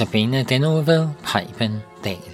Notabene denne uge ved Preben Dahl.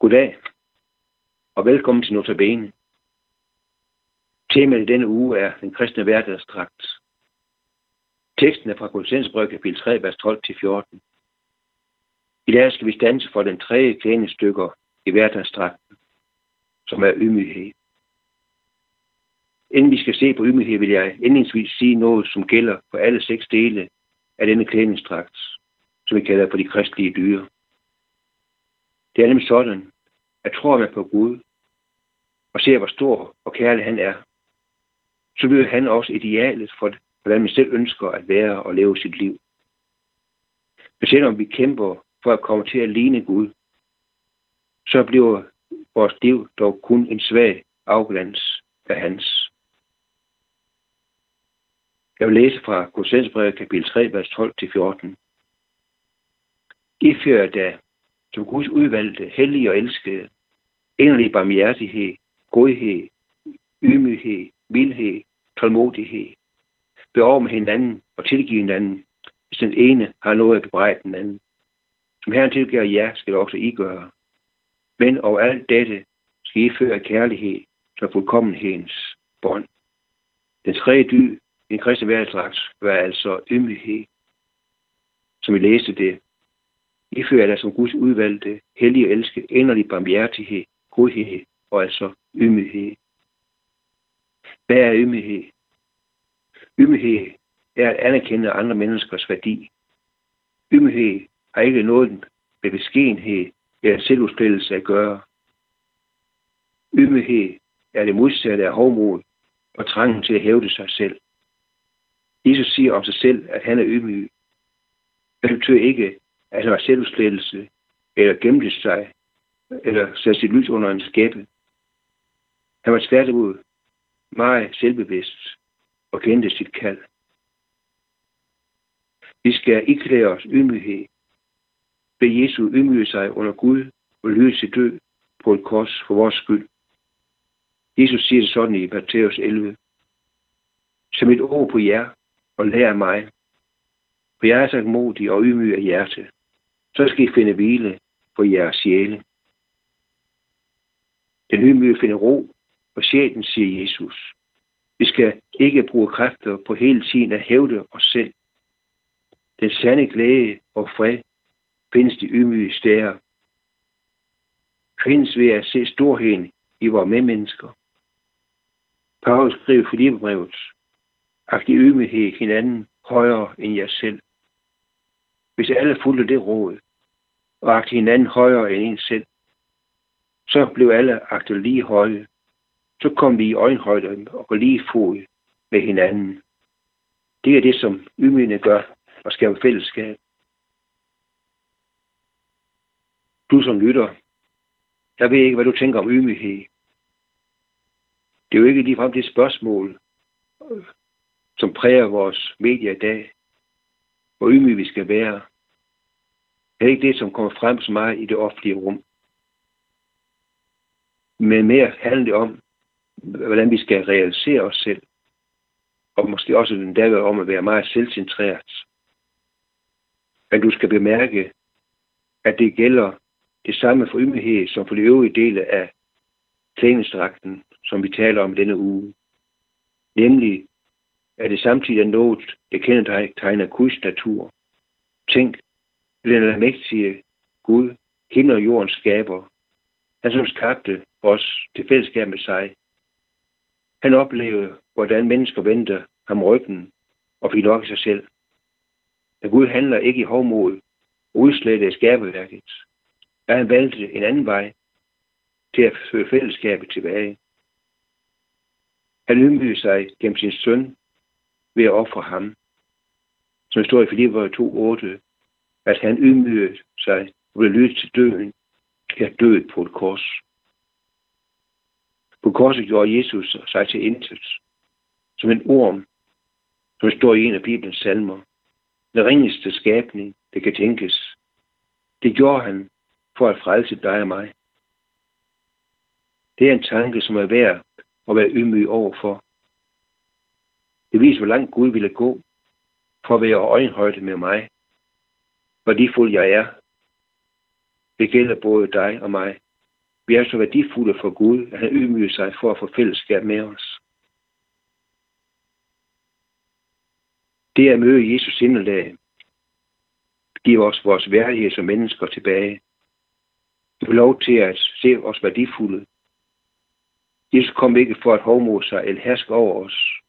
Goddag, og velkommen til Notabene. Temaet i denne uge er den kristne hverdagstragt. Teksten er fra Kolossenserbrevet kapitel 3, vers 12-14. I dag skal vi standse for den tredje klædningsstykker i hverdagstragten, som er ydmyghed. Inden vi skal se på ydmyghed, vil jeg indledningsvis sige noget, som gælder for alle 6 dele af denne klædningstragt, som vi kalder for de kristelige dyder. Det er nemlig sådan, at tror man på Gud og ser, hvor stor og kærlig han er, så bliver han også idealet for, hvordan man selv ønsker at være og leve sit liv. For selvom vi kæmper for at komme til at ligne Gud, så bliver vores liv dog kun en svag afglans af hans. Jeg vil læse fra Kolossenserbrevet kapitel 3, vers 12-14. I fører da, som Guds udvalgte, hellige og elskede, endelig barmhjertighed, godhed, ydmyghed, mildhed, tålmodighed. Beår med hinanden og tilgive hinanden, hvis den ene har noget at bebrejde den anden. Som Herren tilgiver jer, skal det også I gøre. Men over alt dette skal I føre kærlighed, som fuldkommenhedens bånd. Den tredje dyd i den kristne hverdagsdragt var altså ydmyghed, som vi læste det. I fører dig som Guds udvalgte, hellige og elskede, endelig barmhjertighed, godhed og altså ydmyghed. Hvad er ydmyghed? Ydmyghed er at anerkende andre menneskers værdi. Ydmyghed har ikke noget med beskedenhed eller selvudstillelse at gøre. Ydmyghed er det modsatte af hovmod og trangen til at hævde sig selv. Jesus siger om sig selv, at han er ydmyg. Det betyder ikke, at han var selvudstillelse eller gemte sig eller satte sit lys under en skæppe. Han var tværtimod meget selvbevidst og kendte sit kald. Vi skal iklæde os ydmyghed. Bed Jesu ydmyge sig under Gud og lyde til død på et kors for vores skyld. Jesus siger det sådan i Matthæus 11. Sæt mit ord på jer og lær mig. For jeg er så modig og ydmyg af hjerte. Så skal I finde hvile for jeres sjæle. Den ydmyge finder ro og sjælen, siger Jesus. Vi skal ikke bruge kræfter på hele tiden at hævde os selv. Den sande glæde og fred findes de ydmyge steder. Findes ved at se storheden i vores medmennesker. Paulus skriver i Filipperbrevet, agt i ydmyghed hinanden højere end jer selv. Hvis alle fulgte det råd, og agte hinanden højere end en selv, så blev alle agtet lige høje. Så kom vi i øjenhøjde og på lige fod med hinanden. Det er det, som ydmygende gør og skaber fællesskab. Du som lytter, jeg ved ikke, hvad du tænker om ydmyghed. Det er jo ikke ligefrem det spørgsmål, som præger vores medier i dag, hvor ydmyg vi skal være. Det er ikke det, som kommer frem så meget i det offentlige rum. Men mere handler det om, hvordan vi skal realisere os selv, og måske også den der om at være meget selvcentreret. Men du skal bemærke, at det gælder det samme for ydmyghed som for de øvrige dele af klædningsdragten, som vi taler om denne uge. Nemlig, at det samtidig er noget, der kendetegner Guds natur. Tænk, den almægtige Gud, himmel og jordens skaber, han som skabte os til fællesskab med sig. Han oplevede, hvordan mennesker vendte ham ryggen og fik nok i sig selv. Men Gud handler ikke i hovmod og udslettede skaberværket, da han valgte en anden vej til at søge fællesskabet tilbage. Han ydmygede sig gennem sin søn ved at ofre ham, som står i Filipperbrevet 2:8, at han ydmygede sig og blev lyttet til døden, til død på et kors. På korset gjorde Jesus sig til intet, som en orm, som står i en af Bibelens salmer. Den ringeste skabning, det kan tænkes. Det gjorde han for at frelse dig og mig. Det er en tanke, som er værd at være ydmyg overfor. Det viser, hvor langt Gud ville gå for at være øjenhøjde med mig. Værdifuld jeg er. Det gælder både dig og mig. Vi er så værdifulde for Gud, at han ydmyger sig for at få fællesskab med os. Det at møde Jesus sindelag giver os vores værdighed som mennesker tilbage. Vi får lov til at se os værdifulde. Jesus kom ikke for at hovmode sig eller herske over os,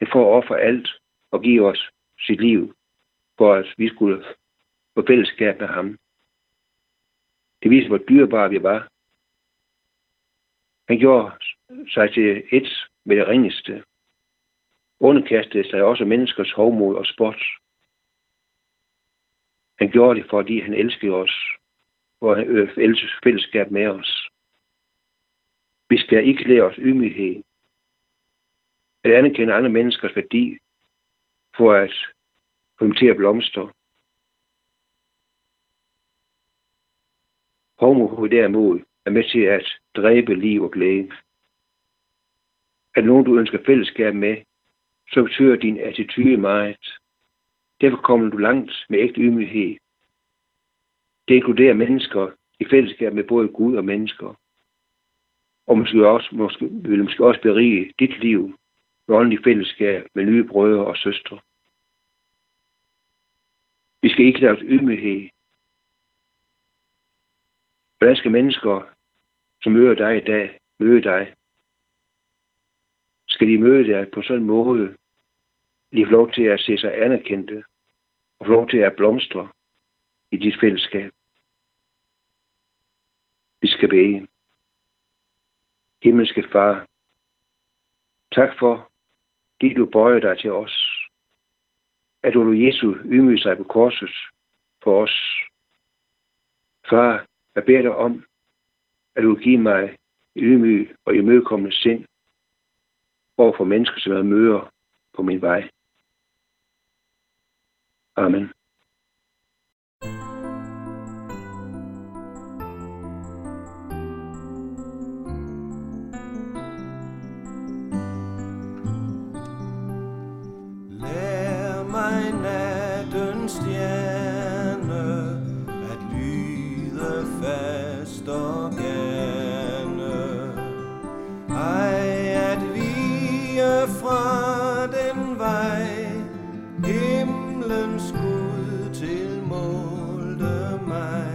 men for at ofre alt og give os sit liv, for at vi skulle for fællesskab med ham. Det viser, hvor dyrebare vi var. Han gjorde sig til et med det ringeste. Underkastede sig også menneskers hovmod og spot. Han gjorde det, fordi han elskede os, og han ønskede fællesskab med os. Vi skal ikke lære os ydmyghed. At anerkende andre menneskers værdi, for at komme til at blomstre. Hovmod derimod er med til at dræbe liv og glæde. Er nogen, du ønsker fællesskab med, så betyder din attitude meget. Derfor kommer du langt med ægte ydmyghed. Det inkluderer mennesker i fællesskab med både Gud og mennesker. Og måske også berige dit liv med åndelig fællesskab med nye brødre og søstre. Vi skal ikke lade os ydmyghed. Hvordan skal mennesker, som møder dig i dag, møde dig? Skal de møde dig på sådan en måde, de får lov til at se sig anerkendte og får lov til at blomstre i dit fællesskab? Vi skal bede. Himmelske Far, tak for, at du bøjer dig til os. At du lod Jesus ydmyge sig på korset for os. Far, jeg beder dig om, at du giver mig et ydmyg og imødekommende sind overfor mennesker, som jeg møder på min vej. Amen. Lær mig nattens stjerne at lyde fast og gerne. Ej, at vige fra himlens Gud tilmålte mig.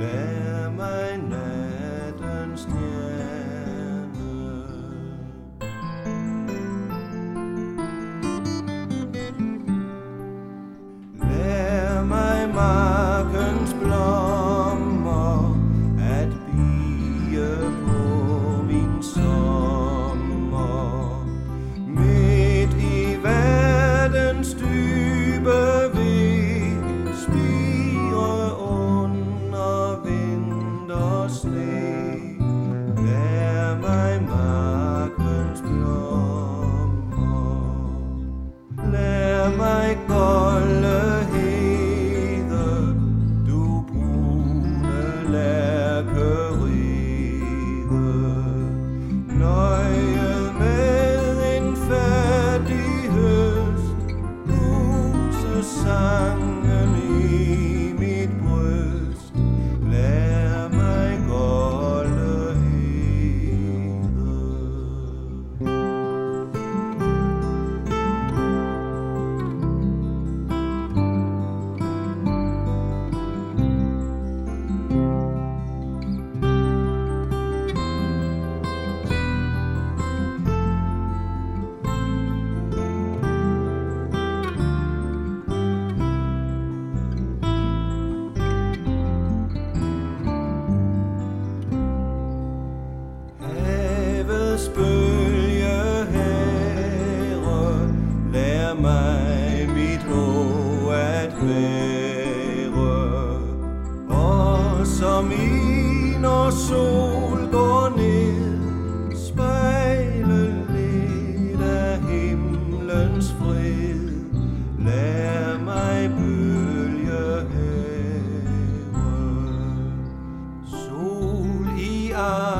Lær mig nattens stjerne. Lær mig markens blommer at bige på min sommer. Midt i verdens dybe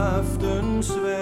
aftensvær.